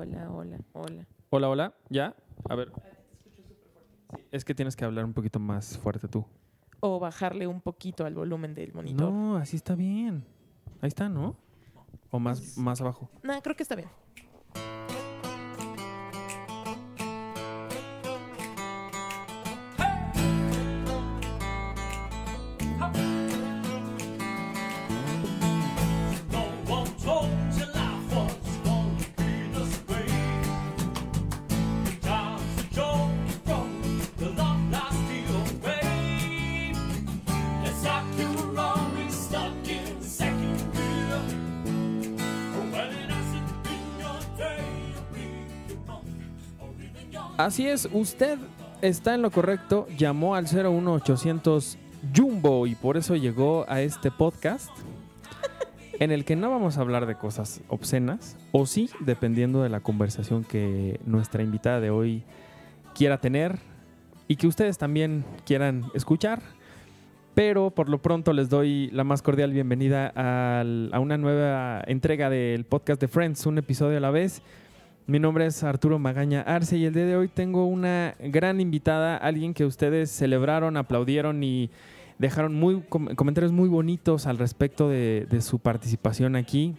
Hola. Hola, hola. ¿Ya? A ver. Es que tienes que hablar un poquito más fuerte tú. O bajarle un poquito al volumen del monitor. No, así está bien. Ahí está, ¿no? O más abajo. No, creo que está bien. Así es, usted está en lo correcto, llamó al 01800 Jumbo y por eso llegó a este podcast en el que no vamos a hablar de cosas obscenas, o sí, dependiendo de la conversación que nuestra invitada de hoy quiera tener y que ustedes también quieran escuchar, pero por lo pronto les doy la más cordial bienvenida a una nueva entrega del podcast de Friends, un episodio a la vez. Mi nombre es Arturo Magaña Arce y el día de hoy tengo una gran invitada, alguien que ustedes celebraron, aplaudieron y dejaron comentarios muy bonitos al respecto de su participación aquí.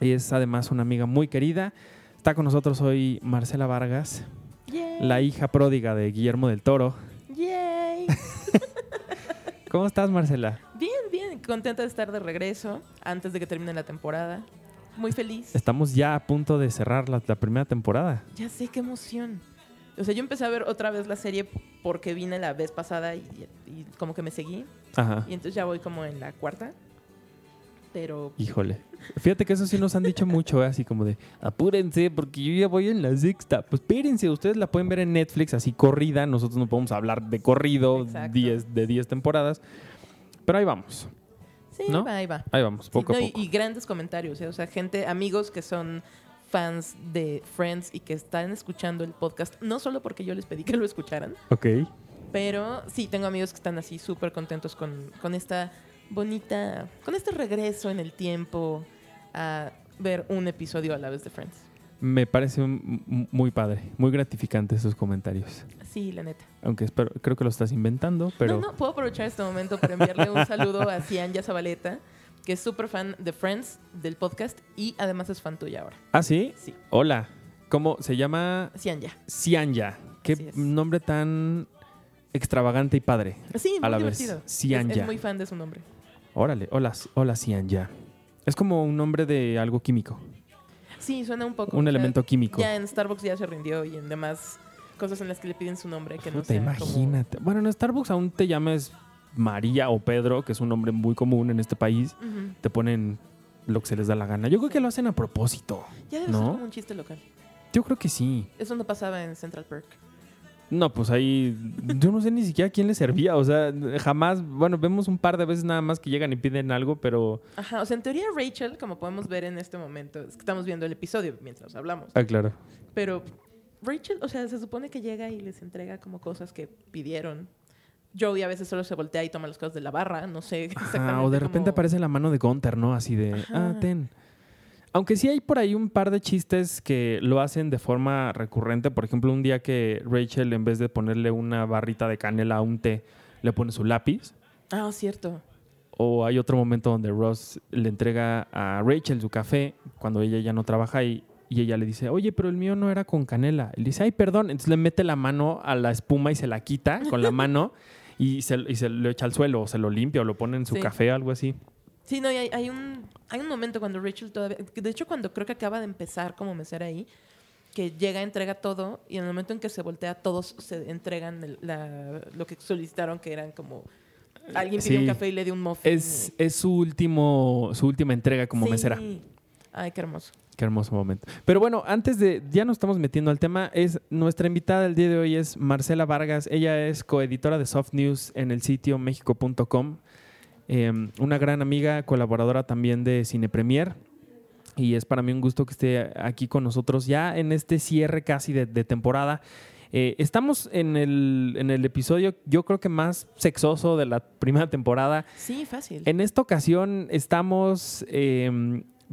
Y es además una amiga muy querida. Está con nosotros hoy Marcela Vargas, Yay. La hija pródiga de Guillermo del Toro. Yay. ¿Cómo estás, Marcela? Bien, contenta de estar de regreso antes de que termine la temporada. Muy feliz. Estamos ya a punto de cerrar la primera temporada. Ya sé, qué emoción. O sea, yo empecé a ver otra vez la serie porque vine la vez pasada y como que me seguí. Ajá. Y entonces ya voy como en la cuarta. Pero... Híjole. Fíjate que eso sí nos han dicho mucho, así como de apúrense porque yo ya voy en la sexta. Pues espérense, ustedes la pueden ver en Netflix así corrida. Nosotros no podemos hablar de corrido 10 temporadas. Pero ahí vamos. Sí, ¿no? Ahí va. Ahí vamos, poco a poco. Y grandes comentarios, ¿eh? O sea, gente, amigos que son fans de Friends y que están escuchando el podcast, no solo porque yo les pedí que lo escucharan. Ok. Pero sí, tengo amigos que están así súper contentos con esta bonita, con este regreso en el tiempo a ver un episodio a la vez de Friends. Me parece muy padre, muy gratificante esos comentarios. Sí, la neta. Aunque creo que lo estás inventando, pero... No, puedo aprovechar este momento para enviarle un saludo a Cianya Zabaleta, que es súper fan de Friends, del podcast, y además es fan tuya ahora. ¿Ah, sí? Sí. Hola. ¿Cómo se llama? Cianya. Qué nombre tan extravagante y padre. Sí, muy divertido. Cianya. Es muy fan de su nombre. Órale. Hola, Cianya. Es como un nombre de algo químico. Sí, suena un poco... Un elemento químico. Ya en Starbucks ya se rindió y en demás cosas en las que le piden su nombre que no sea imagínate. Como... Bueno, en Starbucks aún te llames María o Pedro, que es un nombre muy común en este país. Uh-huh. Te ponen lo que se les da la gana. Yo creo que lo hacen a propósito. Ya debe ser como un chiste local. Yo creo que sí. Eso no pasaba en Central Perk. No, pues ahí yo no sé ni siquiera quién le servía. O sea, jamás... Bueno, vemos un par de veces nada más que llegan y piden algo, pero... Ajá, o sea, en teoría Rachel, como podemos ver en este momento, es que estamos viendo el episodio mientras hablamos. Ah, claro. Pero Rachel, o sea, se supone que llega y les entrega como cosas que pidieron. Joey a veces solo se voltea y toma las cosas de la barra, no sé exactamente. O de repente aparece la mano de Gunther, ¿no? Así de, ten... Aunque sí hay por ahí un par de chistes que lo hacen de forma recurrente. Por ejemplo, un día que Rachel, en vez de ponerle una barrita de canela a un té, le pone su lápiz. Ah, cierto. O hay otro momento donde Ross le entrega a Rachel su café cuando ella ya no trabaja ahí. Y ella le dice, oye, pero el mío no era con canela. Él dice, ay, perdón. Entonces le mete la mano a la espuma y se la quita con la mano y se lo echa al suelo o se lo limpia o lo pone en su café, algo así. Sí, no, y hay un momento cuando Rachel todavía... De hecho, cuando creo que acaba de empezar como mesera ahí, que llega, entrega todo, y en el momento en que se voltea, todos se entregan lo que solicitaron, que eran como... Alguien pidió un café y le dio un muffin. Es su última entrega como mesera. Ay, qué hermoso. Qué hermoso momento. Pero bueno, ya nos estamos metiendo al tema. Nuestra invitada el día de hoy es Marcela Vargas. Ella es coeditora de Soft News en el sitio Mexico.com. Una gran amiga, colaboradora también de CinePremier, y es para mí un gusto que esté aquí con nosotros ya en este cierre casi de temporada. Estamos en el episodio, yo creo que más sexoso de la primera temporada. Sí, fácil. En esta ocasión estamos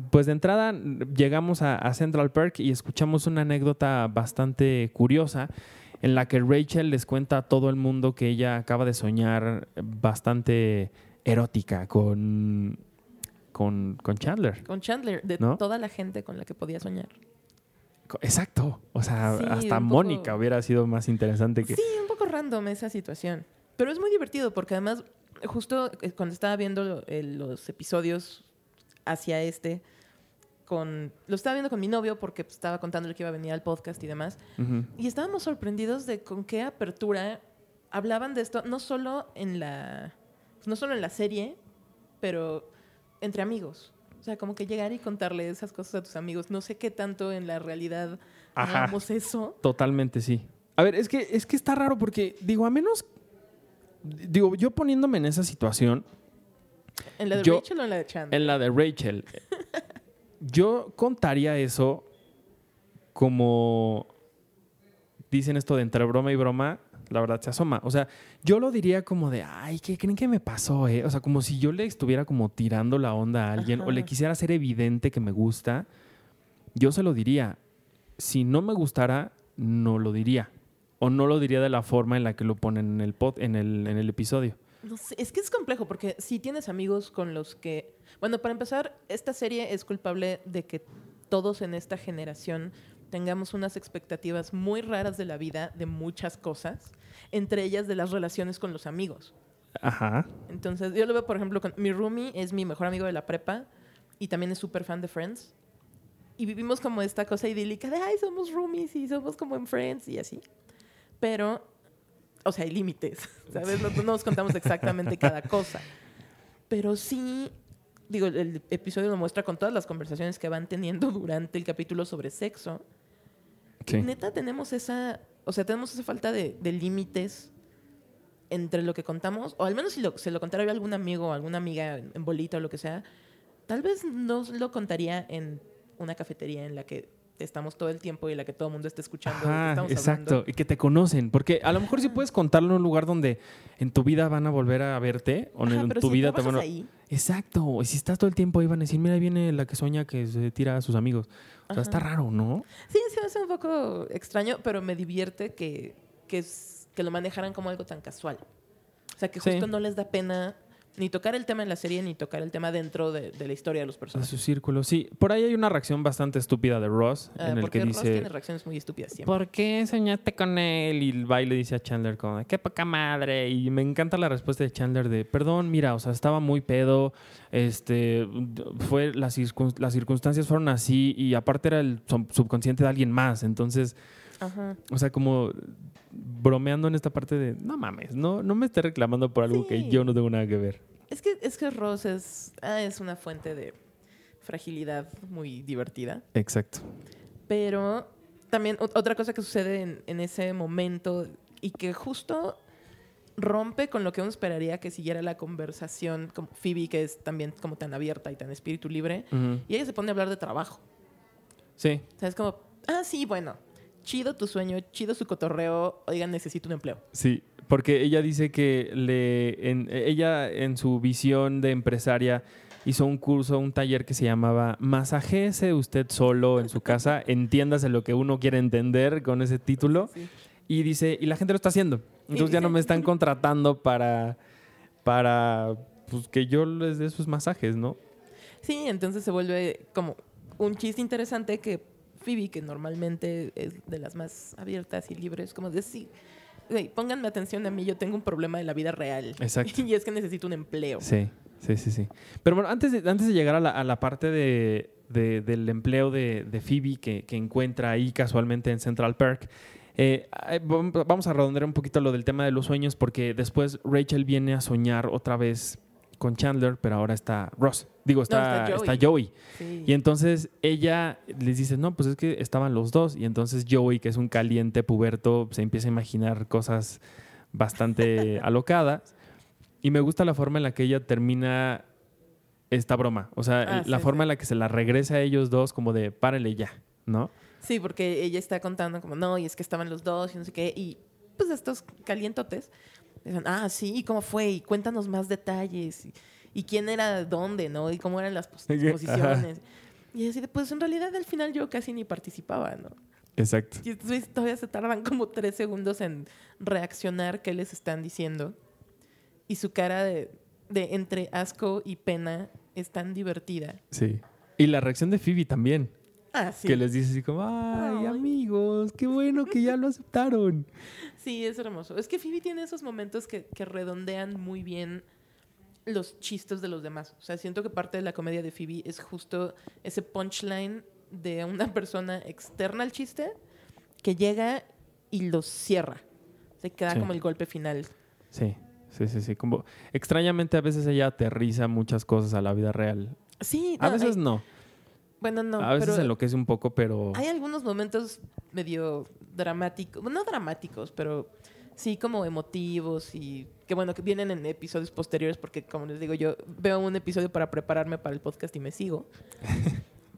pues de entrada llegamos a Central Perk y escuchamos una anécdota bastante curiosa en la que Rachel les cuenta a todo el mundo que ella acaba de soñar bastante erótica con Chandler. Con Chandler, de ¿no? toda la gente con la que podía soñar. Exacto. O sea, sí, hasta Mónica poco... hubiera sido más interesante que... Sí, un poco random esa situación. Pero es muy divertido porque además, justo cuando estaba viendo los episodios hacia lo estaba viendo con mi novio porque estaba contándole que iba a venir al podcast y demás. Uh-huh. Y estábamos sorprendidos de con qué apertura hablaban de esto, no solo en la serie, pero entre amigos. O sea, como que llegar y contarle esas cosas a tus amigos. No sé qué tanto en la realidad hagamos eso. Totalmente, sí. A ver, es que está raro porque, yo poniéndome en esa situación... ¿En la de Rachel o en la de Chandler? En la de Rachel. Yo contaría eso como... Dicen esto de entre broma y broma, la verdad se asoma. O sea, yo lo diría como de, ay, ¿qué creen que me pasó? O sea, como si yo le estuviera como tirando la onda a alguien. Ajá. O le quisiera hacer evidente que me gusta. Yo se lo diría. Si no me gustara, no lo diría. O no lo diría de la forma en la que lo ponen en el episodio. No sé, es que es complejo porque si tienes amigos con los que... Bueno, para empezar, esta serie es culpable de que todos en esta generación tengamos unas expectativas muy raras de la vida, de muchas cosas, entre ellas de las relaciones con los amigos. Ajá. Entonces, yo lo veo, por ejemplo, con mi roomie, es mi mejor amigo de la prepa y también es súper fan de Friends. Y vivimos como esta cosa idílica de, ay, somos roomies y somos como en Friends y así. Pero... O sea, hay límites, ¿sabes? No nos contamos exactamente cada cosa. Pero sí, el episodio lo muestra con todas las conversaciones que van teniendo durante el capítulo sobre sexo. Sí. Y neta, tenemos esa falta de límites entre lo que contamos, o al menos si se lo contara a algún amigo o alguna amiga en bolita o lo que sea, tal vez no lo contaría en una cafetería en la que... estamos todo el tiempo y la que todo el mundo está escuchando. Ajá, exacto, hablando. Y que te conocen. Porque a lo mejor sí puedes contarlo en un lugar donde en tu vida van a volver a verte. O ajá, en pero tu si vida te van a... ahí. Exacto, y si estás todo el tiempo ahí van a decir, mira, ahí viene la que sueña que se tira a sus amigos. O sea, está raro, ¿no? Sí, se me hace un poco extraño, pero me divierte que lo manejaran como algo tan casual. O sea, que justo sí. No les da pena... Ni tocar el tema en la serie, ni tocar el tema dentro de la historia de los personajes. De su círculo, sí. Por ahí hay una reacción bastante estúpida de Ross. En el que Ross dice, tiene reacciones muy estúpidas siempre. ¿Por qué soñaste con él? Y va y le dice a Chandler, como, qué poca madre. Y me encanta la respuesta de Chandler de, perdón, mira, o sea, estaba muy pedo. Las circunstancias fueron así. Y aparte era el subconsciente de alguien más. Entonces... Ajá. O sea, como bromeando en esta parte de no mames, no me esté reclamando por algo que yo no tengo nada que ver. Es que Ross es una fuente de fragilidad muy divertida. Exacto. Pero también otra cosa que sucede en ese momento y que justo rompe con lo que uno esperaría que siguiera la conversación, como Phoebe, que es también como tan abierta y tan espíritu libre, uh-huh. Y ella se pone a hablar de trabajo. Sí. O sea, es como, sí, bueno. Chido tu sueño, chido su cotorreo, oigan, necesito un empleo. Sí, porque ella dice que ella en su visión de empresaria hizo un taller que se llamaba Masajéese usted solo en su casa, entiéndase lo que uno quiere entender con ese título. Sí. Y dice, y la gente lo está haciendo. Entonces sí, ya no me están contratando para pues, que yo les dé sus masajes, ¿no? Sí, entonces se vuelve como un chiste interesante que Phoebe, que normalmente es de las más abiertas y libres, como de sí, hey, pónganme atención a mí, yo tengo un problema de la vida real. Exacto. Y es que necesito un empleo. Sí. Pero bueno, antes de llegar a la parte del empleo de Phoebe que encuentra ahí casualmente en Central Perk, vamos a redondear un poquito lo del tema de los sueños, porque después Rachel viene a soñar otra vez con Chandler, pero ahora está Ross. Está Joey. Sí. Y entonces ella les dice, no, pues es que estaban los dos. Y entonces Joey, que es un caliente puberto, se empieza a imaginar cosas bastante alocadas. Y me gusta la forma en la que ella termina esta broma. O sea, la forma en la que se la regresa a ellos dos, como de párale ya, ¿no? Sí, porque ella está contando como, no, y es que estaban los dos y no sé qué. Y pues estos calientotes dicen, sí, ¿y cómo fue? Y cuéntanos más detalles. Y quién era dónde, ¿no? Y cómo eran las posiciones. Y así de, pues en realidad al final yo casi ni participaba, ¿no? Exacto. Y entonces todavía se tardan como 3 segundos en reaccionar qué les están diciendo. Y su cara de entre asco y pena es tan divertida. Sí. Y la reacción de Phoebe también. Ah, sí. Que les dice así como, ay, amigos, qué bueno que ya lo aceptaron. Sí, es hermoso. Es que Phoebe tiene esos momentos que redondean muy bien los chistes de los demás. O sea, siento que parte de la comedia de Phoebe es justo ese punchline de una persona externa al chiste que llega y los cierra. Se queda como el golpe final. Sí, sí, sí, sí. Como, extrañamente a veces ella aterriza muchas cosas a la vida real. Sí. No, a veces hay... no. Bueno, no. A veces enloquece un poco, pero... Hay algunos momentos medio dramáticos. No dramáticos, pero sí como emotivos y... Que bueno, que vienen en episodios posteriores porque, como les digo, yo veo un episodio para prepararme para el podcast y me sigo.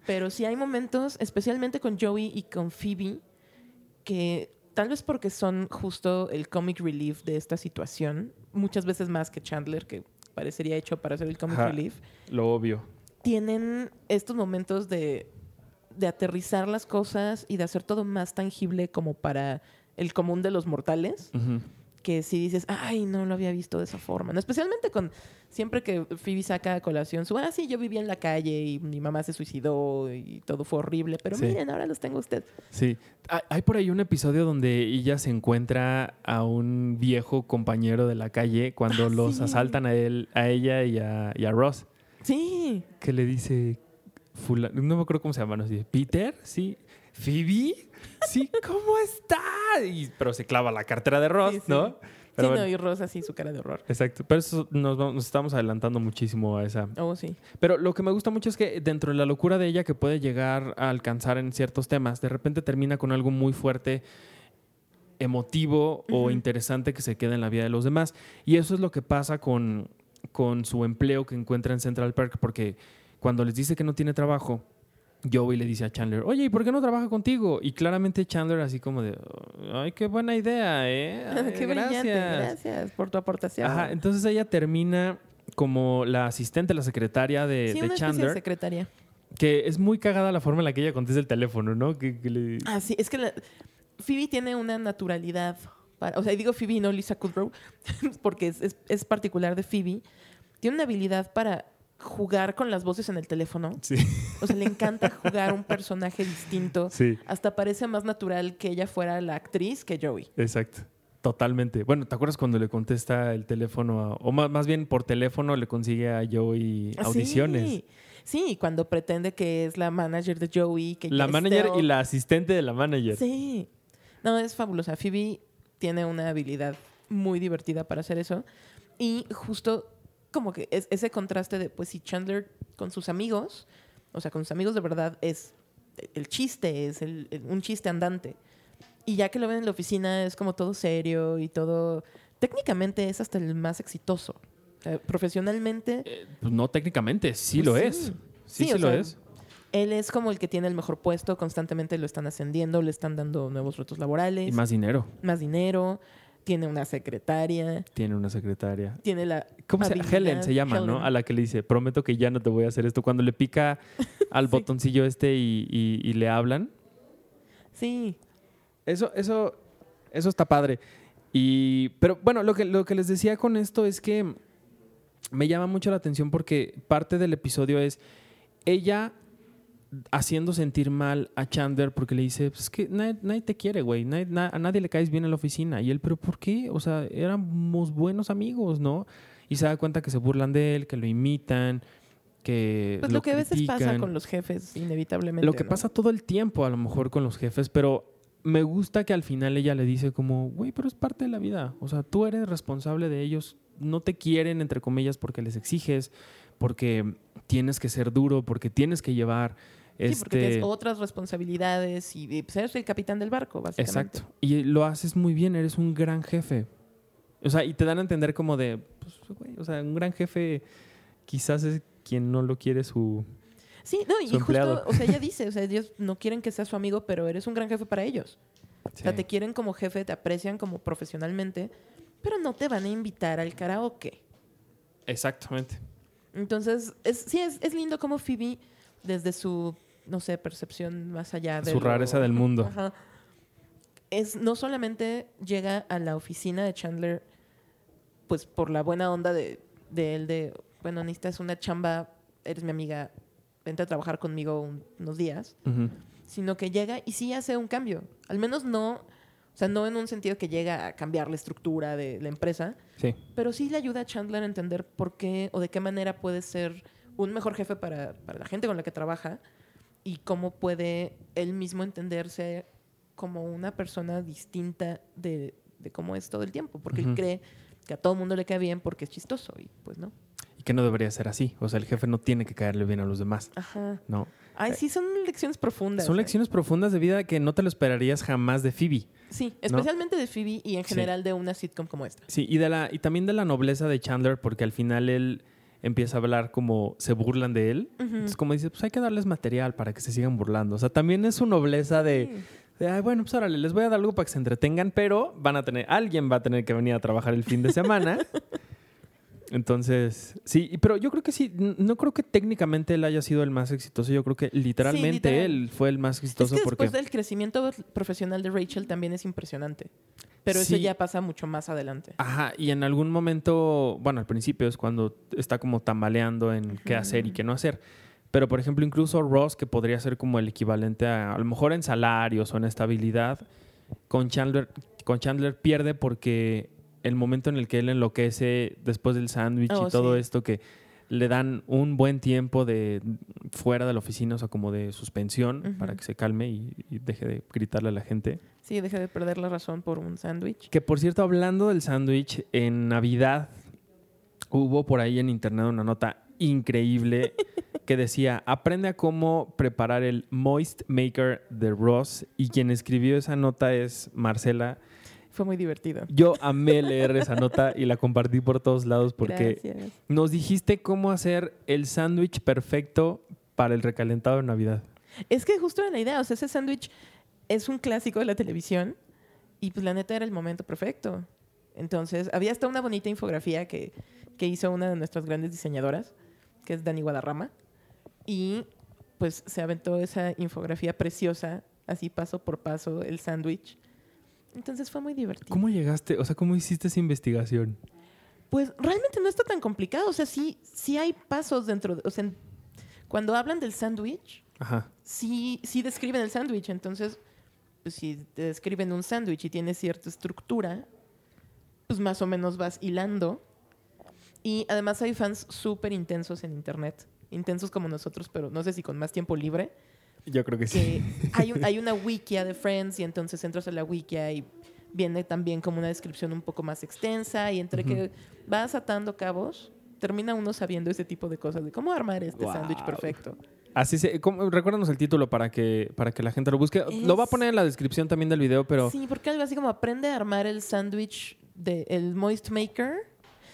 Pero sí hay momentos, especialmente con Joey y con Phoebe, que tal vez porque son justo el comic relief de esta situación, muchas veces más que Chandler, que parecería hecho para ser el comic relief. Lo obvio. Tienen estos momentos de aterrizar las cosas y de hacer todo más tangible como para el común de los mortales. Uh-huh. Que si dices, ay, no lo había visto de esa forma. No, especialmente con siempre que Phoebe saca a colación su, sí, yo vivía en la calle y mi mamá se suicidó y todo fue horrible, pero miren, ahora los tengo a usted. Sí. Hay por ahí un episodio donde ella se encuentra a un viejo compañero de la calle cuando los asaltan a él, a ella y a Ross. Sí. Que le dice, no me acuerdo cómo se llama, nos dice, ¿Peter? Sí. ¿Phoebe? Sí, ¿cómo está? Pero se clava la cartera de Ross, sí. ¿No? Pero sí, bueno. No, y Ross así, su cara de horror. Exacto, pero eso nos estamos adelantando muchísimo a esa. Oh, sí. Pero lo que me gusta mucho es que dentro de la locura de ella que puede llegar a alcanzar en ciertos temas, de repente termina con algo muy fuerte, emotivo o interesante que se queda en la vida de los demás. Y eso es lo que pasa con su empleo que encuentra en Central Perk, porque cuando les dice que no tiene trabajo, Joey le dice a Chandler, oye, ¿y por qué no trabaja contigo? Y claramente Chandler así como de, ay, qué buena idea, ay, qué gracias. Brillante, gracias por tu aportación. Ajá, entonces ella termina como la asistente, la secretaria de una Chandler. Sí, secretaria. Que es muy cagada la forma en la que ella contesta el teléfono, ¿no? Sí, es que Phoebe tiene una naturalidad, o sea, digo Phoebe, no Lisa Kudrow, porque es particular de Phoebe. Tiene una habilidad para jugar con las voces en el teléfono. Sí. O sea, le encanta jugar un personaje distinto. Sí. Hasta parece más natural que ella fuera la actriz que Joey. Exacto. Totalmente. Bueno, ¿te acuerdas cuando le contesta el teléfono? O más bien por teléfono le consigue a Joey audiciones. Sí. Sí, cuando pretende que es la manager de Joey. Que la manager y la asistente de la manager. Sí. No, es fabulosa. Phoebe tiene una habilidad muy divertida para hacer eso. Y justo... como que es ese contraste de, pues si Chandler con sus amigos, o sea, con sus amigos de verdad es el chiste, es un chiste andante. Y ya que lo ven en la oficina es como todo serio y todo... Técnicamente es hasta el más exitoso. O sea, profesionalmente... pues no técnicamente, sí pues lo es. Sí, lo es. Él es como el que tiene el mejor puesto, constantemente lo están ascendiendo, le están dando nuevos retos laborales. Y más dinero. Tiene una secretaria. Tiene la... ¿Cómo se llama? Helen se llama, ¿no? A la que le dice, prometo que ya no te voy a hacer esto. Cuando le pica al botoncillo y le hablan. Sí. Eso está padre. Pero bueno, lo que les decía con esto es que me llama mucho la atención porque parte del episodio es ella... haciendo sentir mal a Chandler porque le dice, pues es que nadie te quiere, güey, a nadie le caes bien en la oficina. Y él, ¿pero por qué? O sea, éramos buenos amigos, ¿no? Y se da cuenta que se burlan de él, que lo imitan, que pues lo que a veces pasa con los jefes, inevitablemente. Lo que pasa todo el tiempo, a lo mejor, con los jefes, pero me gusta que al final ella le dice como, güey, pero es parte de la vida. O sea, tú eres responsable de ellos, no te quieren, entre comillas, porque les exiges, porque tienes que ser duro, porque tienes que llevar... Sí, porque tienes otras responsabilidades y pues eres el capitán del barco, básicamente. Exacto. Y lo haces muy bien, eres un gran jefe. O sea, y te dan a entender como de, pues, güey, o sea, un gran jefe quizás es quien no lo quiere su empleado. Justo, o sea, ella dice, o sea, ellos no quieren que seas su amigo, pero eres un gran jefe para ellos. Sí. O sea, te quieren como jefe, te aprecian como profesionalmente, pero no te van a invitar al karaoke. Exactamente. Entonces, es lindo como Phoebe... desde su, no sé, percepción más allá de... su rareza del mundo. Ajá. Es, no solamente llega a la oficina de Chandler pues por la buena onda de él de, bueno, necesitas una chamba, eres mi amiga, vente a trabajar conmigo unos días, uh-huh, sino que llega y sí hace un cambio. Al menos no... O sea, no en un sentido que llega a cambiar la estructura de la empresa, sí, pero sí le ayuda a Chandler a entender por qué o de qué manera puede ser un mejor jefe para la gente con la que trabaja y cómo puede él mismo entenderse como una persona distinta de cómo es todo el tiempo. Porque, uh-huh, él cree que a todo mundo le cae bien porque es chistoso y pues no. Y que no debería ser así. O sea, el jefe no tiene que caerle bien a los demás. Ajá. No. Ay, sí, son lecciones profundas. Son lecciones profundas de vida que no te lo esperarías jamás de Phoebe. Sí, especialmente, ¿no?, de Phoebe y en general, sí, de una sitcom como esta. Sí, y, de la, y también de la nobleza de Chandler, porque al final él empieza a hablar como se burlan de él. Uh-huh. Entonces, como dice, pues hay que darles material para que se sigan burlando. O sea, también es su nobleza de ay, bueno, pues órale, les voy a dar algo para que se entretengan, pero van a tener, alguien va a tener que venir a trabajar el fin de semana. Entonces, sí, pero yo creo que sí, no creo que técnicamente él haya sido el más exitoso, yo creo que literalmente él fue el más exitoso. Es que después del crecimiento profesional de Rachel también es impresionante, pero sí, eso ya pasa mucho más adelante. Ajá, y en algún momento, bueno, al principio es cuando está como tambaleando en qué hacer y qué no hacer, pero por ejemplo incluso Ross, que podría ser como el equivalente a lo mejor en salarios o en estabilidad, con Chandler pierde porque... el momento en el que él enloquece después del sándwich y todo, sí, esto que le dan un buen tiempo de fuera de la oficina, o sea, como de suspensión, uh-huh, para que se calme y deje de gritarle a la gente. Sí, deje de perder la razón por un sándwich. Que, por cierto, hablando del sándwich, en Navidad hubo por ahí en internet una nota increíble que decía: aprende a cómo preparar el Moist Maker de Ross. Y quien escribió esa nota es Marcela. Fue muy divertido. Yo amé leer esa nota y la compartí por todos lados porque, gracias, nos dijiste cómo hacer el sándwich perfecto para el recalentado de Navidad. Es que justo era la idea. O sea, ese sándwich es un clásico de la televisión y pues la neta era el momento perfecto. Entonces, había hasta una bonita infografía que hizo una de nuestras grandes diseñadoras, que es Dani Guadarrama, y pues se aventó esa infografía preciosa, así paso por paso, el sándwich. Entonces fue muy divertido. ¿Cómo llegaste? O sea, ¿cómo hiciste esa investigación? Pues realmente no está tan complicado. O sea, sí hay pasos dentro. O sea, cuando hablan del sándwich, sí describen el sándwich. Entonces, pues, si te describen un sándwich y tiene cierta estructura, pues más o menos vas hilando. Y además hay fans súper intensos en internet. Intensos como nosotros, pero no sé si con más tiempo libre. Yo creo que sí. Hay una wikia de Friends y entonces entras a la wikia y viene también como una descripción un poco más extensa y entre, uh-huh, que vas atando cabos, termina uno sabiendo ese tipo de cosas de cómo armar este, wow, sándwich perfecto. Así se, recuérdanos el título para que la gente lo busque. Lo va a poner en la descripción también del video, pero... Sí, porque algo así como aprende a armar el sándwich del Moist Maker.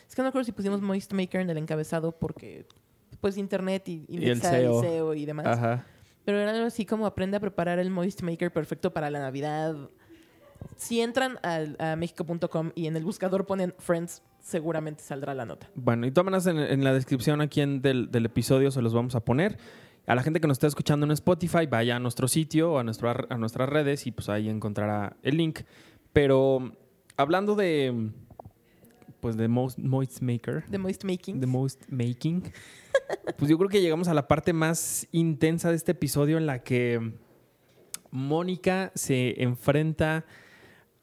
Es que no recuerdo si pusimos Moist Maker en el encabezado porque pues internet y el SEO y demás. Ajá. Pero era algo así como aprende a preparar el Moist Maker perfecto para la Navidad. Si entran a Mexico.com y en el buscador ponen Friends, seguramente saldrá la nota. Bueno, y tómenos en la descripción aquí del episodio, se los vamos a poner. A la gente que nos está escuchando en Spotify, vaya a nuestro sitio o a nuestras redes y pues ahí encontrará el link. Pero hablando de... pues de Moist Maker. De Moist Making. De Moist Making. Pues yo creo que llegamos a la parte más intensa de este episodio en la que Mónica se enfrenta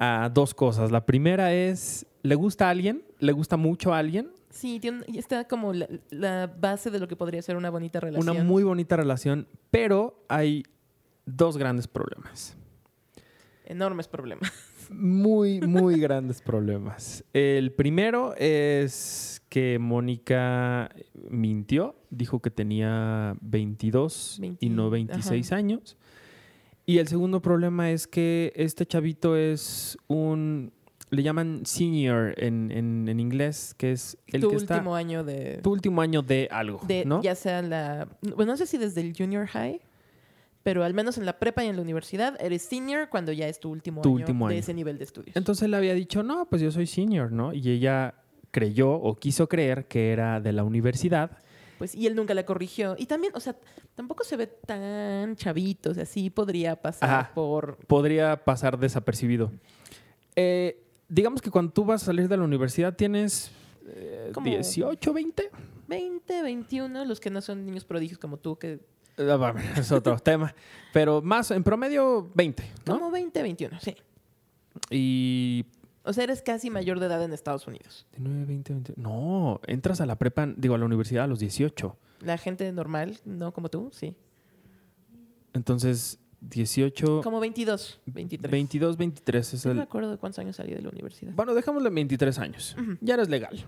a dos cosas. La primera es, ¿le gusta a alguien? ¿Le gusta mucho a alguien? Sí, está como la base de lo que podría ser una bonita relación. Una muy bonita relación, pero hay dos grandes problemas. Enormes problemas. Muy, muy grandes problemas. El primero es que Mónica mintió. Dijo que tenía 20, y no 26, ajá, años. Y el segundo problema es que este chavito es le llaman senior en inglés, que es el tu que está... Tu último año de algo, ¿no? Ya sea bueno, no sé si desde el junior high... pero al menos en la prepa y en la universidad eres senior cuando ya es tu último año de ese nivel de estudios. Entonces le había dicho, no, pues yo soy senior, ¿no? Y ella creyó o quiso creer que era de la universidad. pues, y él nunca la corrigió. Y también, o sea, tampoco se ve tan chavito, o sea, sí podría pasar por... Podría pasar desapercibido. Digamos que cuando tú vas a salir de la universidad tienes 18, 20. 20, 21, los que no son niños prodigios como tú, que... Es otro tema. Pero más, en promedio, 20, ¿no? Como 20, 21, sí. Y... O sea, eres casi mayor de edad en Estados Unidos. 19, 20, 21. No, entras a la prepa, digo, a la universidad a los 18. La gente normal, no como tú, sí. Entonces, 18... Como 22, 23. 22, 23 es el... No me acuerdo de cuántos años salí de la universidad. Bueno, dejámosle 23 años. Uh-huh. Ya eres legal,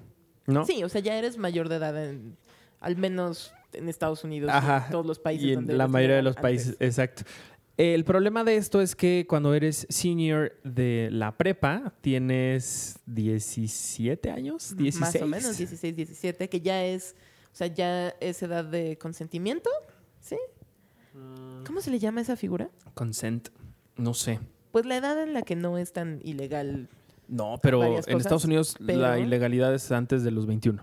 ¿no? Sí, o sea, ya eres mayor de edad en... Al menos en Estados Unidos, en todos los países. Y en donde la mayoría de los países, exacto. El problema de esto es que cuando eres senior de la prepa, tienes 17 años, 16. Más o menos, 16, 17, que ya es, o sea, ya es edad de consentimiento, ¿sí? ¿Cómo se le llama esa figura? Consent, no sé. Pues la edad en la que no es tan ilegal. No, pero varias cosas, en Estados Unidos pero... la ilegalidad es antes de los 21.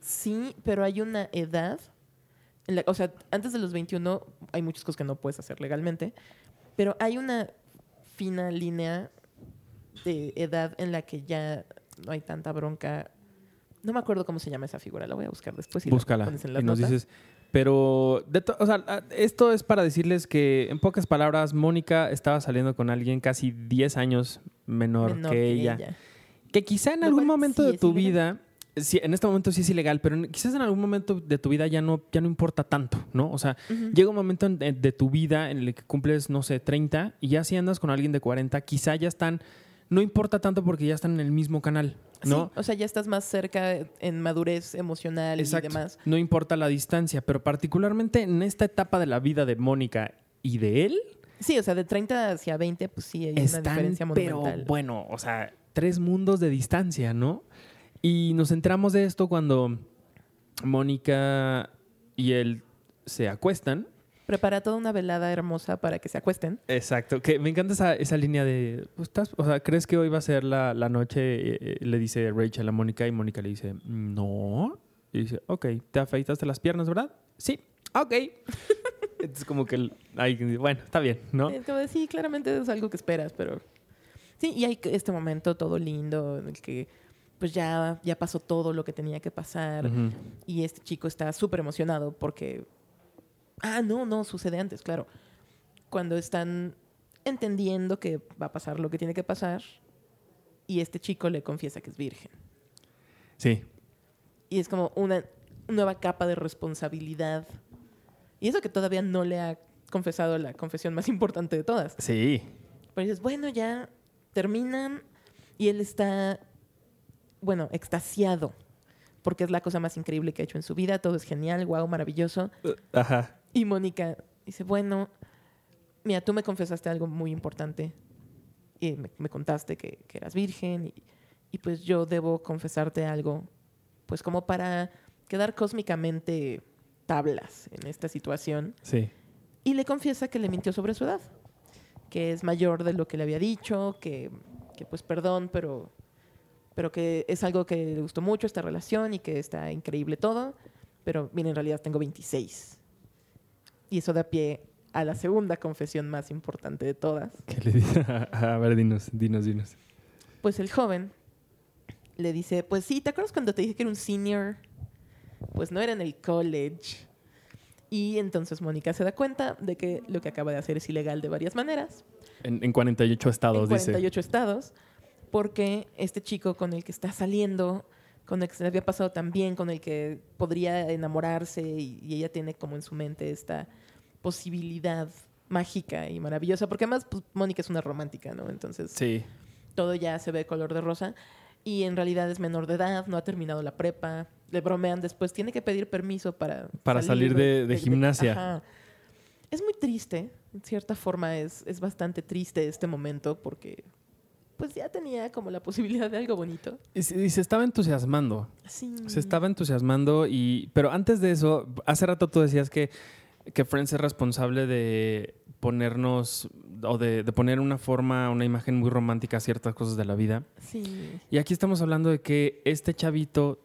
Sí, pero hay una edad, en la, o sea, antes de los 21 hay muchas cosas que no puedes hacer legalmente, pero hay una fina línea de edad en la que ya no hay tanta bronca. No me acuerdo cómo se llama esa figura, la voy a buscar después. Y búscala y nos dices. Pero, o sea, esto es para decirles que, en pocas palabras, Mónica estaba saliendo con alguien casi 10 años menor que ella. Que quizá en algún momento de tu vida... Sí, en este momento sí es ilegal, pero quizás en algún momento de tu vida ya no importa tanto, ¿no? O sea, llega un momento de tu vida en el que cumples, no sé, 30 y ya si andas con alguien de 40, quizá ya están, no importa tanto porque ya están en el mismo canal, ¿no? Sí, o sea, ya estás más cerca en madurez emocional. Exacto. Y demás. No importa la distancia, pero particularmente en esta etapa de la vida de Mónica y de él. Sí, o sea, de 30 hacia 20, pues sí, hay están, una diferencia monumental. Pero bueno, o sea, tres mundos de distancia, ¿no? Y nos enteramos de esto cuando Mónica y él se acuestan. Prepara toda una velada hermosa para que se acuesten. Exacto. Que me encanta esa línea de... O sea, ¿crees que hoy va a ser la noche? Le dice Rachel a Mónica y Mónica le dice, no. Y dice, ok, te afeitaste las piernas, ¿verdad? Sí. Ok. Entonces como que... bueno, está bien, ¿no? Entonces, sí, claramente es algo que esperas, pero... Sí, y hay este momento todo lindo en el que... pues ya pasó todo lo que tenía que pasar. Uh-huh. Y este chico está súper emocionado porque... No, sucede antes, claro. Cuando están entendiendo que va a pasar lo que tiene que pasar y este chico le confiesa que es virgen. Sí. Y es como una nueva capa de responsabilidad. Y eso que todavía no le ha confesado la confesión más importante de todas. Sí. Pero dices, bueno, ya terminan y él está... Bueno, extasiado, porque es la cosa más increíble que ha hecho en su vida. Todo es genial, wow, maravilloso. Ajá. Y Mónica dice, bueno, mira, tú me confesaste algo muy importante. Y me contaste que eras virgen. Y pues yo debo confesarte algo, pues como para quedar cósmicamente tablas en esta situación. Sí. Y le confiesa que le mintió sobre su edad, que es mayor de lo que le había dicho, que pues perdón, pero que es algo que le gustó mucho esta relación y que está increíble todo, pero mira, en realidad tengo 26. Y eso da pie a la segunda confesión más importante de todas. ¿Qué le dice? A ver, dinos. Pues el joven le dice, pues sí, ¿te acuerdas cuando te dije que era un senior? Pues no era en el college. Y entonces Mónica se da cuenta de que lo que acaba de hacer es ilegal de varias maneras. En 48 estados, dice. En 48 estados. Porque este chico con el que está saliendo, con el que se le había pasado tan bien, con el que podría enamorarse y ella tiene como en su mente esta posibilidad mágica y maravillosa. Porque además pues, Mónica es una romántica, ¿no? Entonces sí. Todo ya se ve color de rosa y en realidad es menor de edad, no ha terminado la prepa. Le bromean después, tiene que pedir permiso para salir de gimnasia. Ajá. Es muy triste, en cierta forma es bastante triste este momento porque... pues ya tenía como la posibilidad de algo bonito. Y se estaba entusiasmando. Sí. Se estaba entusiasmando pero antes de eso, hace rato tú decías que Friends es responsable de ponernos o de poner una forma, una imagen muy romántica a ciertas cosas de la vida. Sí. Y aquí estamos hablando de que este chavito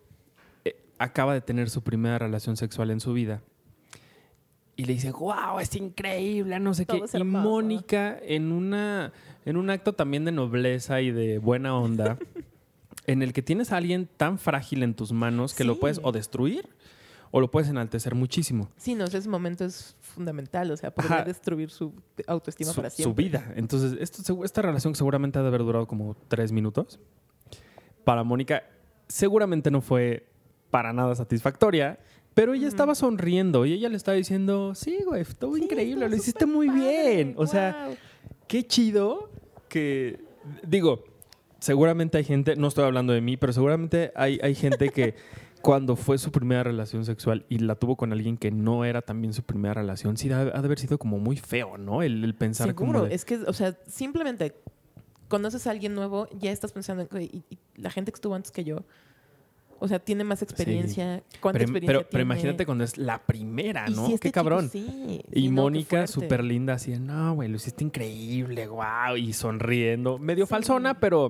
acaba de tener su primera relación sexual en su vida. Y le dice, wow, es increíble, no sé qué. Y Mónica, en un acto también de nobleza y de buena onda, en el que tienes a alguien tan frágil en tus manos que sí, lo puedes o destruir o lo puedes enaltecer muchísimo. Sí, no, ese momento es fundamental, o sea, poder destruir su autoestima para siempre. Su vida. Entonces, esta relación seguramente ha de haber durado como 3 minutos. Para Mónica seguramente no fue para nada satisfactoria, pero ella estaba sonriendo y ella le estaba diciendo, sí, güey, todo sí, increíble, lo hiciste muy bien. Wow. O sea, qué chido que... Digo, seguramente hay gente, no estoy hablando de mí, pero seguramente hay gente que cuando fue su primera relación sexual y la tuvo con alguien que no era también su primera relación, sí ha de haber sido como muy feo, ¿no? El pensar seguro, como de... es que, o sea, simplemente conoces a alguien nuevo, ya estás pensando, y la gente que estuvo antes que yo, o sea, tiene más experiencia. Sí. ¿Cuánta experiencia tiene? Pero imagínate cuando es la primera, ¿no? Si este qué cabrón. Chico, sí. Y Mónica, súper linda, así, no, güey, lo hiciste increíble, wow, y sonriendo. Medio falsona, pero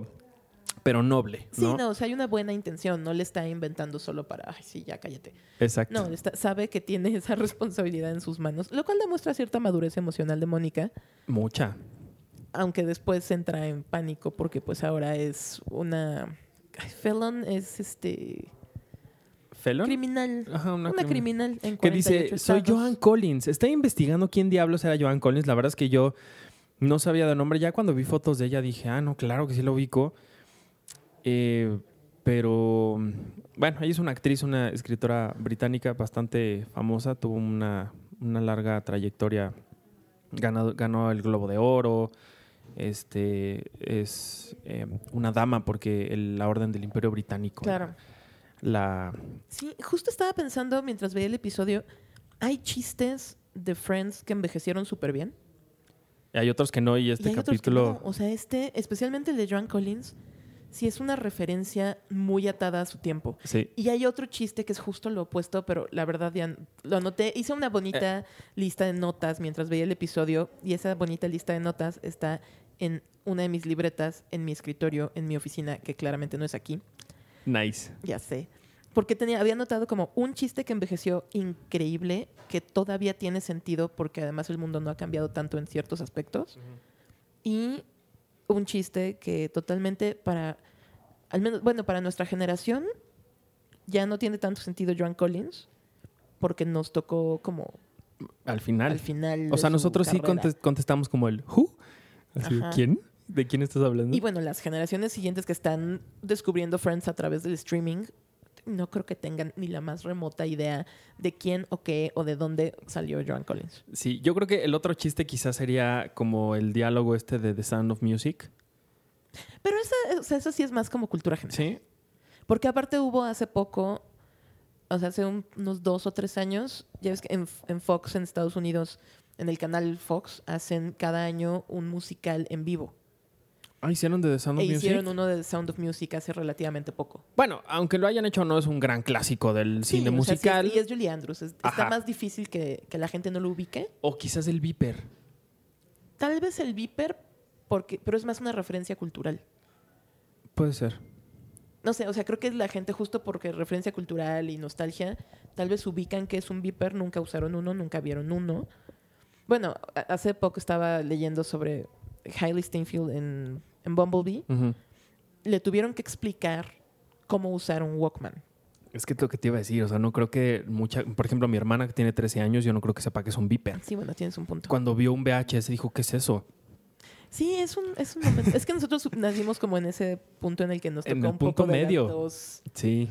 noble, ¿no? Sí, no, o sea, hay una buena intención. No le está inventando solo para, ay, sí, ya, cállate. Exacto. No, sabe que tiene esa responsabilidad en sus manos, lo cual demuestra cierta madurez emocional de Mónica. Mucha. Aunque después entra en pánico porque pues ahora es una... Felon es ¿Felon? Criminal. Ajá, una criminal en 48 que dice, estados. Soy Joan Collins. Está investigando quién diablos era Joan Collins. La verdad es que yo no sabía de nombre. Ya cuando vi fotos de ella dije, ah, no, claro que sí lo ubico. Pero, bueno, ella es una actriz, una escritora británica bastante famosa. Tuvo una larga trayectoria. Ganó el Globo de Oro. Es una dama porque la Orden del Imperio Británico. Claro. Sí, justo estaba pensando mientras veía el episodio, hay chistes de Friends que envejecieron súper bien. Hay otros que no, y este capítulo... No. O sea, especialmente el de Joan Collins, sí es una referencia muy atada a su tiempo. Sí. Y hay otro chiste que es justo lo opuesto, pero la verdad ya lo anoté. Hice una bonita lista de notas mientras veía el episodio, y esa bonita lista de notas está en una de mis libretas, en mi escritorio, en mi oficina, que claramente no es aquí. Nice. Ya sé. Porque había notado como un chiste que envejeció increíble, que todavía tiene sentido porque además el mundo no ha cambiado tanto en ciertos aspectos. Uh-huh. Y un chiste que totalmente para nuestra generación ya no tiene tanto sentido Joan Collins porque nos tocó como... Al final. O sea, nosotros carrera. Sí contestamos como el who. Así, ¿quién? ¿De quién estás hablando? Y bueno, las generaciones siguientes que están descubriendo Friends a través del streaming no creo que tengan ni la más remota idea de quién o qué o de dónde salió Joan Collins. Sí, yo creo que el otro chiste quizás sería como el diálogo de The Sound of Music. Pero eso sí es más como cultura general. Sí. Porque aparte hubo hace poco, o sea, hace unos 2 o 3 años, ya ves que en Fox, en Estados Unidos, en el canal Fox, hacen cada año un musical en vivo. Ah, ¿hicieron de The Sound of Music? Hicieron uno de The Sound of Music hace relativamente poco. Bueno, aunque lo hayan hecho, no es un gran clásico del cine musical. Sí, y es Julie Andrews. Está más difícil que la gente no lo ubique. O quizás el Viper. Tal vez el Viper, pero es más una referencia cultural. Puede ser. No sé, o sea, creo que la gente justo porque referencia cultural y nostalgia, tal vez ubican que es un Viper, nunca usaron uno, nunca vieron uno. Bueno, hace poco estaba leyendo sobre Hailey Steinfeld en Bumblebee. Uh-huh. Le tuvieron que explicar cómo usar un Walkman. Es que es lo que te iba a decir, o sea, no creo que por ejemplo, mi hermana que tiene 13 años, yo no creo que sepa que es un Viper. Sí, bueno, tienes un punto. Cuando vio un VHS dijo, ¿qué es eso? Sí, es un momento. Es que nosotros nacimos como en ese punto en el que nos tocó en el un punto poco medio. Sí.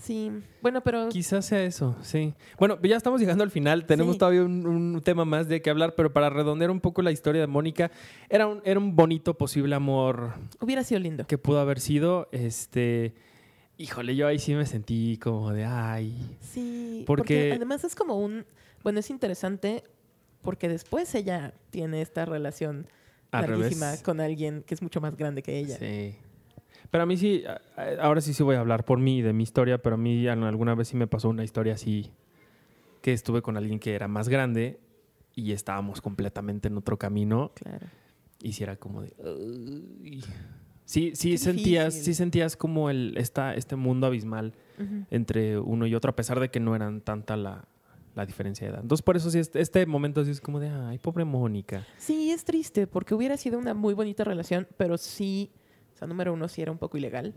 Sí, bueno, pero... Quizás sea eso, sí. Bueno, ya estamos llegando al final. Tenemos todavía un tema más de qué hablar, pero para redondear un poco la historia de Mónica, era un bonito posible amor. Hubiera sido lindo. Que pudo haber sido, Híjole, yo ahí sí me sentí como de, ay... Sí, porque además es como un... Bueno, es interesante porque después ella tiene esta relación larguísima con alguien que es mucho más grande que ella. Sí. Pero a mí sí, ahora sí voy a hablar por mí de mi historia, pero a mí alguna vez sí me pasó una historia así que estuve con alguien que era más grande y estábamos completamente en otro camino. Claro. Y sí era como de... Sí sentías como este mundo abismal uh-huh. entre uno y otro, a pesar de que no eran tanta la diferencia de edad. Entonces, por eso sí, este momento sí es como de, ay, pobre Mónica. Sí, es triste, porque hubiera sido una muy bonita relación, pero sí, o sea, número uno, sí era un poco ilegal.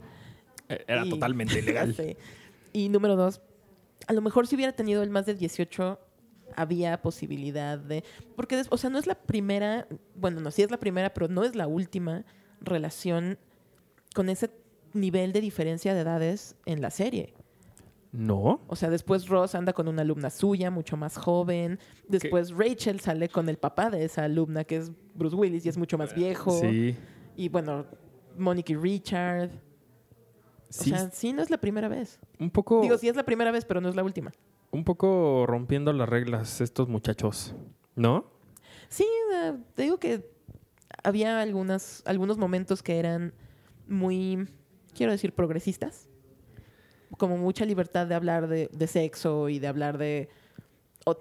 Era totalmente ilegal. Sí. Y número dos, a lo mejor si hubiera tenido el más de 18, había posibilidad de... Porque, o sea, no es la primera, bueno, no, sí es la primera, pero no es la última relación con ese nivel de diferencia de edades en la serie. No. O sea, después Ross anda con una alumna suya, mucho más joven. Después ¿qué? Rachel sale con el papá de esa alumna, que es Bruce Willis, y es mucho más viejo. Sí. Y bueno, Mónica y Richard. Sí. O sea, sí, no es la primera vez. Un poco... Digo, sí es la primera vez, pero no es la última. Un poco rompiendo las reglas estos muchachos, ¿no? Sí, te digo que había algunos momentos que eran muy, quiero decir, progresistas. Como mucha libertad de hablar de sexo y de hablar de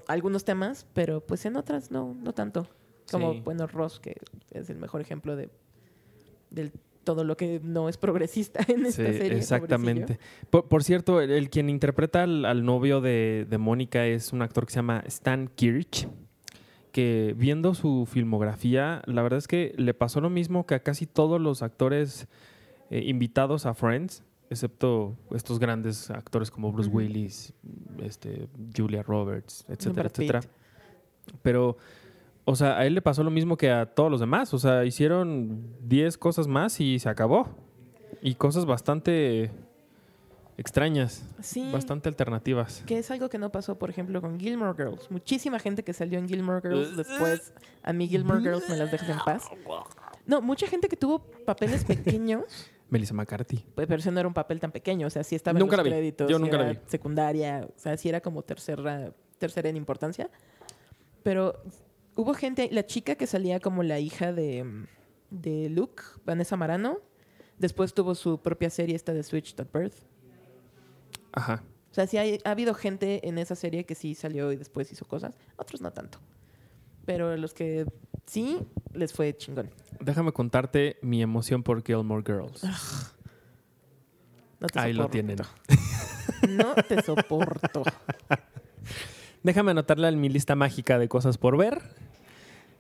algunos temas, pero pues en otras no tanto. Como, sí. Bueno, Ross, que es el mejor ejemplo de todo lo que no es progresista en esta serie. Exactamente. Por cierto, el quien interpreta al novio de Mónica es un actor que se llama Stan Kirsch, que viendo su filmografía, la verdad es que le pasó lo mismo que a casi todos los actores invitados a Friends, excepto estos grandes actores como Bruce Willis, Julia Roberts, etcétera, etcétera. Pero, o sea, a él le pasó lo mismo que a todos los demás. O sea, hicieron 10 cosas más y se acabó. Y cosas bastante extrañas, sí, bastante alternativas. Que es algo que no pasó, por ejemplo, con Gilmore Girls. Muchísima gente que salió en Gilmore Girls después, a mí Gilmore Girls me las dejas en paz. No, mucha gente que tuvo papeles pequeños. Melissa McCarthy. Pues, pero ese no era un papel tan pequeño, o sea, sí estaba nunca en los créditos. Yo nunca la vi. Secundaria, o sea, sí era como tercera en importancia. Pero hubo gente, la chica que salía como la hija de Luke, Vanessa Marano, después tuvo su propia serie esta de Switched at Birth. Ajá. O sea, sí ha habido gente en esa serie que sí salió y después hizo cosas, otros no tanto. Pero los que sí, les fue chingón. Déjame contarte mi emoción por Gilmore Girls. No te ahí soporto. Lo tienen. No te soporto. Déjame anotarla en mi lista mágica de cosas por ver.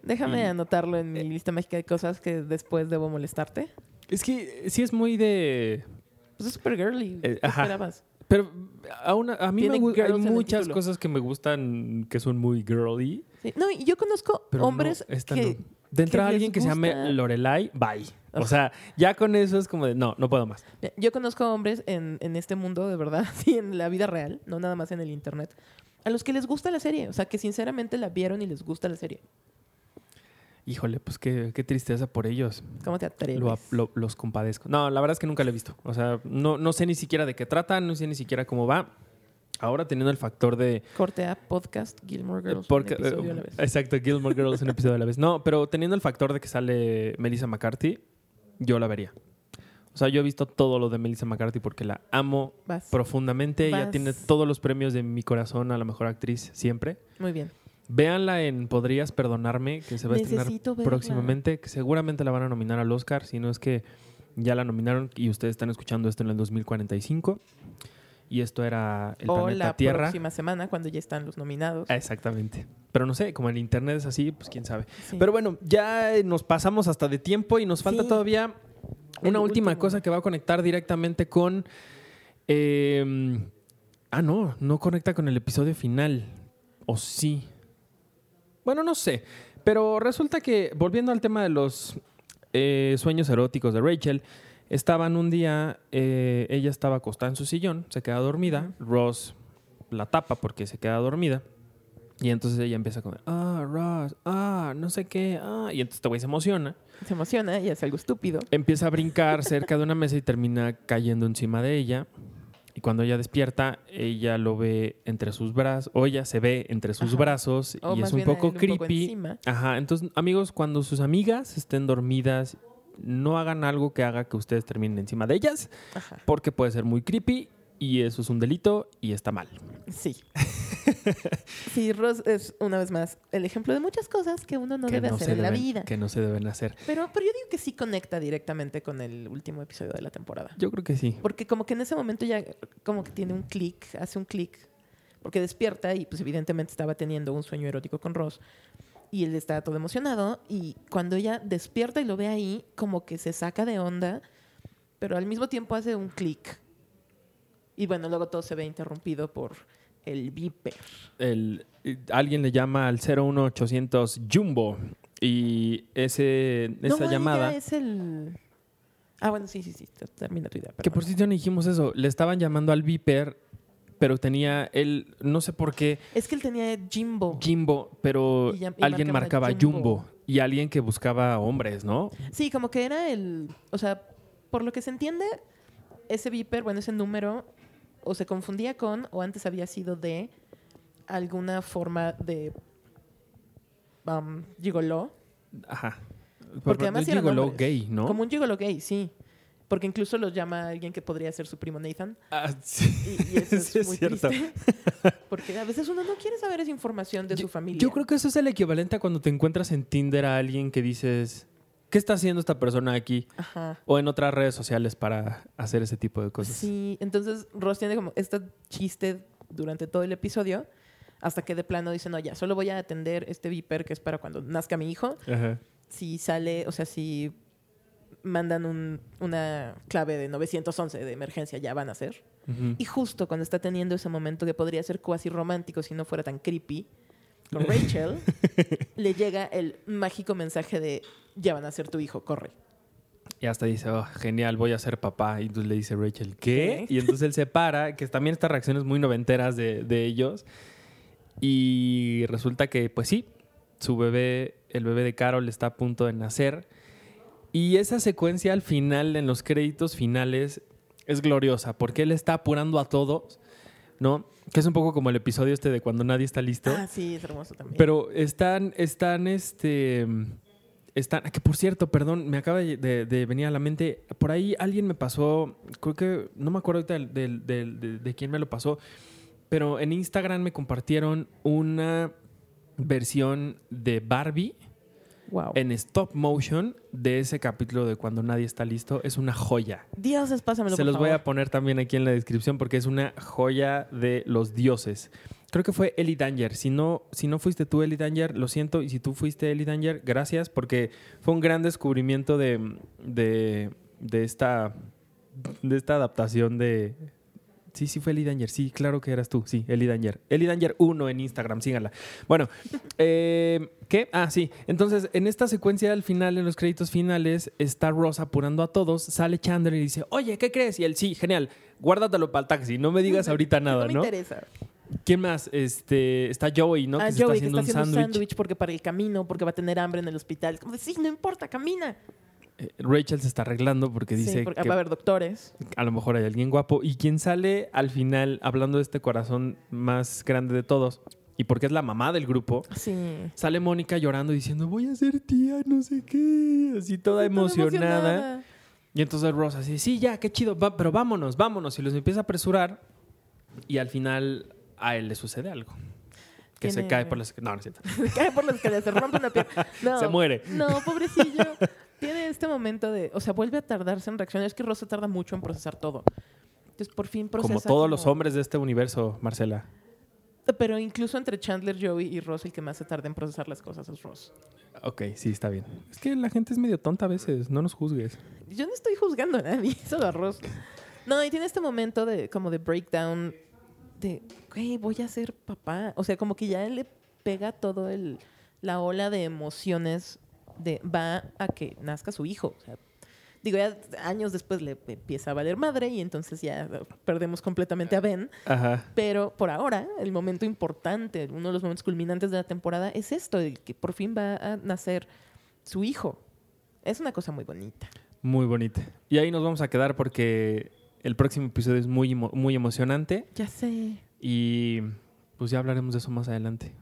Déjame anotarlo en mi lista mágica de cosas que después debo molestarte. Es que sí es muy de... Pues es super girly. ¿Qué esperabas? Pero a mí hay muchas cosas que me gustan que son muy girly. Sí. No, yo conozco pero hombres no, que... No. De entrada alguien que se llame Lorelai, bye. O sea, ya con eso es como de, no puedo más. Yo conozco hombres en este mundo, de verdad, sí, en la vida real, no nada más en el internet, a los que les gusta la serie. O sea, que sinceramente la vieron y les gusta la serie. Híjole, pues qué tristeza por ellos. ¿Cómo te atreves? Los compadezco. No, la verdad es que nunca lo he visto. O sea, no sé ni siquiera de qué trata, no sé ni siquiera cómo va. Ahora teniendo el factor de... Corte a podcast Gilmore Girls un episodio a la vez. Exacto, Gilmore Girls un episodio a la vez. No, pero teniendo el factor de que sale Melissa McCarthy, yo la vería. O sea, yo he visto todo lo de Melissa McCarthy porque la amo profundamente. Ella tiene todos los premios de mi corazón a la mejor actriz siempre. Muy bien. Véanla en Podrías Perdonarme, que se va a estrenar próximamente, que seguramente la van a nominar al Oscar, si no es que ya la nominaron y ustedes están escuchando esto en el 2045. Y esto era el planeta Tierra. O la próxima semana, cuando ya están los nominados. Exactamente. Pero no sé, como el internet es así, pues quién sabe. Sí. Pero bueno, ya nos pasamos hasta de tiempo y nos falta todavía una última cosa que va a conectar directamente con... no conecta con el episodio final. ¿O sí? Bueno, no sé. Pero resulta que, volviendo al tema de los sueños eróticos de Rachel... Estaban un día, ella estaba acostada en su sillón, se queda dormida. Ross la tapa porque se queda dormida. Y entonces ella empieza como, Ross, no sé qué, Y entonces este güey se emociona. Se emociona, ella es algo estúpido. Empieza a brincar cerca de una mesa y termina cayendo encima de ella. Y cuando ella despierta, ella lo ve entre sus brazos, o ella se ve entre sus brazos. O y es un poco creepy. Un poco entonces, amigos, cuando sus amigas estén dormidas... No hagan algo que haga que ustedes terminen encima de ellas, porque puede ser muy creepy y eso es un delito y está mal. Sí. Sí, Ross es, una vez más, el ejemplo de muchas cosas que uno no debe hacer en la vida. Que no se deben hacer. Pero yo digo que sí conecta directamente con el último episodio de la temporada. Yo creo que sí. Porque como que en ese momento ya como que tiene un clic, hace un clic. Porque despierta y pues evidentemente estaba teniendo un sueño erótico con Ross. Y él está todo emocionado. Y cuando ella despierta y lo ve ahí, como que se saca de onda. Pero al mismo tiempo hace un clic. Y bueno, luego todo se ve interrumpido por el viper. Alguien le llama al 01800 Jumbo. Y esa llamada... es el... Ah, bueno, sí. Termina tu idea. Que por cierto no dijimos eso. Le estaban llamando al viper... Pero tenía él, no sé por qué. Es que él tenía Jimbo. Jimbo, pero y alguien marcaba Jumbo. Y alguien que buscaba hombres, ¿no? Sí, como que era el... O sea, por lo que se entiende, ese viper, bueno, ese número, o se confundía con, o antes había sido de alguna forma de gigoló. Ajá. Porque además era un gigoló gay, ¿no? Como un gigoló gay, sí. Porque incluso los llama alguien que podría ser su primo Nathan. Ah, sí. Y eso es, sí, es muy cierto. Triste. Porque a veces uno no quiere saber esa información de su familia. Yo creo que eso es el equivalente a cuando te encuentras en Tinder a alguien que dices, ¿qué está haciendo esta persona aquí? Ajá. O en otras redes sociales para hacer ese tipo de cosas. Sí, entonces Ross tiene como este chiste durante todo el episodio hasta que de plano dice, no, ya, solo voy a atender este viper que es para cuando nazca mi hijo. Ajá. Si sale, o sea, si... mandan una clave de 911 de emergencia, ya van a ser. Uh-huh. Y justo cuando está teniendo ese momento que podría ser cuasi romántico si no fuera tan creepy, con Rachel, le llega el mágico mensaje de ya van a ser tu hijo, corre. Y hasta dice, oh, genial, voy a ser papá. Y entonces le dice Rachel, ¿qué? Y entonces él se para, que también estas reacciones muy noventeras de ellos. Y resulta que, pues sí, su bebé, el bebé de Carol está a punto de nacer. Y esa secuencia al final, en los créditos finales, es gloriosa porque él está apurando a todos, ¿no? Que es un poco como el episodio este de cuando nadie está listo. Ah, sí, es hermoso también. Pero están, que por cierto, perdón, me acaba de venir a la mente, por ahí alguien me pasó, creo que, no me acuerdo de quién me lo pasó, pero en Instagram me compartieron una versión de Barbie. Wow. En stop motion de ese capítulo de cuando nadie está listo. Es una joya. Dioses, pásamelo, por favor. Se los voy a poner también aquí en la descripción porque es una joya de los dioses. Creo que fue Eli Danger. Si no fuiste tú, Eli Danger, lo siento. Y si tú fuiste, Eli Danger, gracias, porque fue un gran descubrimiento de esta adaptación de... Sí, fue Eli Danger. Sí, claro que eras tú. Sí, Eli Danger. Eli Danger 1 en Instagram, síganla. Bueno, ¿qué? Ah, sí. Entonces, en esta secuencia al final, en los créditos finales, está Ross apurando a todos. Sale Chandler y dice, oye, ¿qué crees? Y él, sí, genial, guárdatelo para el taxi. No me digas ahorita nada, ¿no? No me interesa. ¿Quién más? Está Joey, ¿no? Ah, Joey, que está haciendo un sándwich porque para el camino, porque va a tener hambre en el hospital. Como de, sí, no importa, camina. Rachel se está arreglando porque dice porque que va a haber doctores. A lo mejor hay alguien guapo. Y quien sale al final hablando de este corazón más grande de todos, y porque es la mamá del grupo, sí, sale Mónica llorando diciendo voy a ser tía, no sé qué, así toda emocionada. Y entonces Ross así, sí, ya, qué chido, pero vámonos. Y los empieza a apresurar. Y al final a él le sucede algo. Que se cae por las escaleras. No, no es cierto. Se cae por las escaleras, se rompe una pierna. No, se muere. No, pobrecillo. Tiene este momento de... O sea, vuelve a tardarse en reaccionar. Es que Ross tarda mucho en procesar todo. Entonces, por fin procesa... Como todos los hombres de este universo, Marcela. Pero incluso entre Chandler, Joey y Ross, el que más se tarda en procesar las cosas es Ross. Ok, sí, está bien. Es que la gente es medio tonta a veces. No nos juzgues. Yo no estoy juzgando a nadie. Solo a Ross. No, y tiene este momento de como de breakdown de... Güey, voy a ser papá. O sea, como que ya le pega todo la ola de emociones... va a que nazca su hijo. O sea, digo, ya años después le empieza a valer madre y entonces ya perdemos completamente a Ben. Ajá. Pero por ahora, el momento importante, uno de los momentos culminantes de la temporada es esto, el que por fin va a nacer su hijo. Es una cosa muy bonita. Muy bonita. Y ahí nos vamos a quedar porque el próximo episodio es muy, muy emocionante. Ya sé. Y pues ya hablaremos de eso más adelante.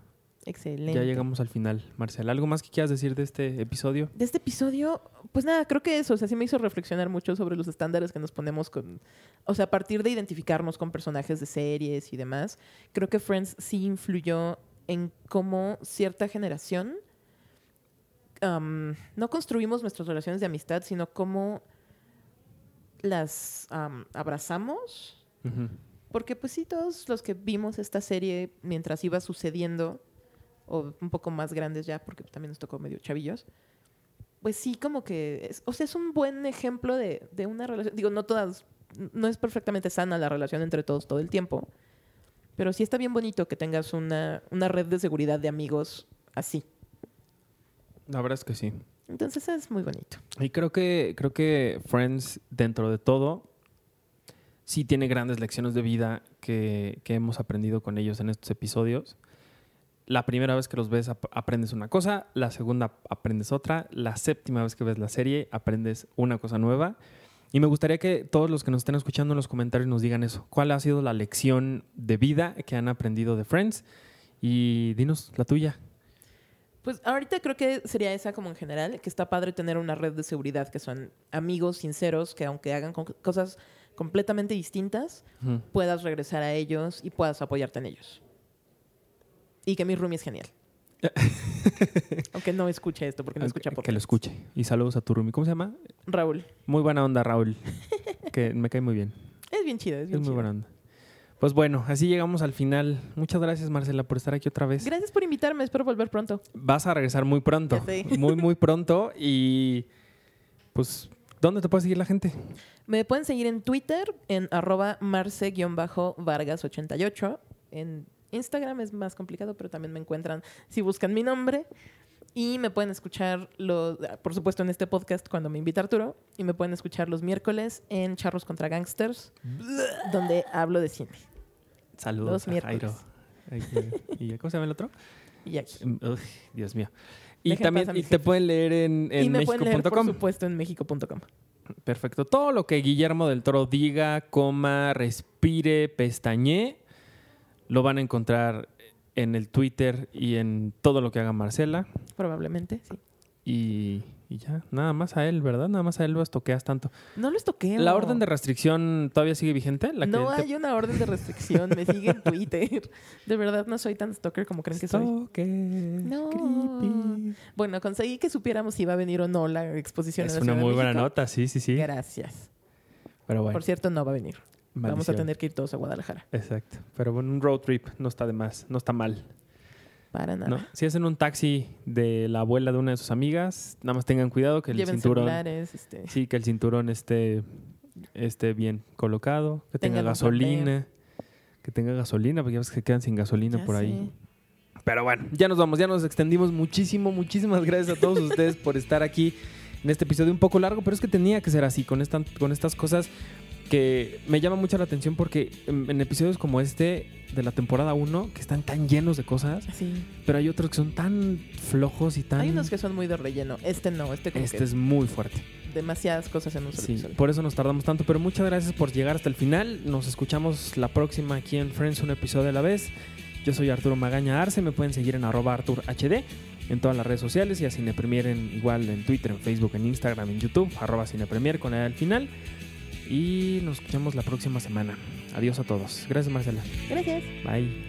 Excelente. Ya llegamos al final. Marcela, ¿algo más que quieras decir de este episodio? De este episodio, pues nada, creo que eso, o sea, sí me hizo reflexionar mucho sobre los estándares que nos ponemos con, o sea, a partir de identificarnos con personajes de series y demás. Creo que Friends sí influyó en cómo cierta generación no construimos nuestras relaciones de amistad, sino cómo las abrazamos. Uh-huh. Porque pues sí, todos los que vimos esta serie mientras iba sucediendo, o un poco más grandes ya, porque también nos tocó medio chavillos, pues sí, como que... Es un buen ejemplo de una relación... Digo, no todas... No es perfectamente sana la relación entre todos todo el tiempo, pero sí está bien bonito que tengas una red de seguridad de amigos así. La verdad es que sí. Entonces es muy bonito. Y creo que Friends, dentro de todo, sí tiene grandes lecciones de vida que hemos aprendido con ellos en estos episodios. La primera vez que los ves aprendes una cosa, la segunda aprendes otra, la séptima vez que ves la serie aprendes una cosa nueva. Y me gustaría que todos los que nos estén escuchando en los comentarios nos digan eso. ¿Cuál ha sido la lección de vida que han aprendido de Friends? Y dinos la tuya. Pues ahorita creo que sería esa como en general, que está padre tener una red de seguridad, que son amigos sinceros, que aunque hagan cosas completamente distintas, puedas regresar a ellos y puedas apoyarte en ellos. Y que mi roomie es genial. Aunque no escuche esto, porque no escucha podcast. Que lo escuche. Y saludos a tu roomie. ¿Cómo se llama? Raúl. Muy buena onda, Raúl. Que me cae muy bien. Es bien chido, es bien chido. Es muy buena onda. Pues bueno, así llegamos al final. Muchas gracias, Marcela, por estar aquí otra vez. Gracias por invitarme. Espero volver pronto. Vas a regresar muy pronto. Muy, muy pronto. Y pues... ¿Dónde te puede seguir la gente? Me pueden seguir en Twitter, en @marce_vargas88. En Instagram es más complicado, pero también me encuentran si buscan mi nombre. Y me pueden escuchar, por supuesto, en este podcast cuando me invita Arturo. Y me pueden escuchar los miércoles en Charros contra Gangsters, donde hablo de cine. Saludos los a Jairo. ¿Y cómo se llama el otro? Yaki. Uf, Dios mío. Y también te pueden leer en Mexico.com. Por supuesto, en Mexico.com. Perfecto. Todo lo que Guillermo del Toro diga, coma, respire, pestañe, lo van a encontrar en el Twitter y en todo lo que haga Marcela. Probablemente, sí. Y ya, nada más a él, ¿verdad? Nada más a él lo estoqueas tanto. No lo estoqueo. ¿La orden de restricción todavía sigue vigente? No hay una orden de restricción. Me sigue en Twitter. De verdad, no soy tan stalker como creen que soy. No. Creepy. Bueno, conseguí que supiéramos si iba a venir o no la exposición. Es una muy buena nota, sí. Gracias. Pero bueno. Por cierto, no va a venir. Maldición. Vamos a tener que ir todos a Guadalajara. Exacto. Pero bueno, un road trip no está de más, no está mal. Para nada. No, si hacen un taxi de la abuela de una de sus amigas, nada más tengan cuidado que lleven el cinturón. Sí, que el cinturón esté bien colocado, que tenga gasolina. Que tenga gasolina, porque ya ves que se quedan sin gasolina ya por ahí. Sí. Pero bueno, ya nos vamos, ya nos extendimos muchísimo. Muchísimas gracias a todos ustedes por estar aquí en este episodio un poco largo, pero es que tenía que ser así, con estas cosas que me llama mucho la atención, porque en episodios como este de la temporada 1, que están tan llenos de cosas, sí, pero hay otros que son tan flojos y tan... Hay unos que son muy de relleno. Este es muy fuerte. Demasiadas cosas en un solo episodio. Por eso nos tardamos tanto, pero muchas gracias por llegar hasta el final. Nos escuchamos la próxima aquí en Friends, un episodio a la vez. Yo soy Arturo Magaña Arce, me pueden seguir en @ArturHD en todas las redes sociales, y a CinePremier igual en Twitter, en Facebook, en Instagram, en YouTube, @CinePremier con el al final. Y nos escuchamos la próxima semana. Adiós a todos. Gracias, Marcela. Gracias. Bye.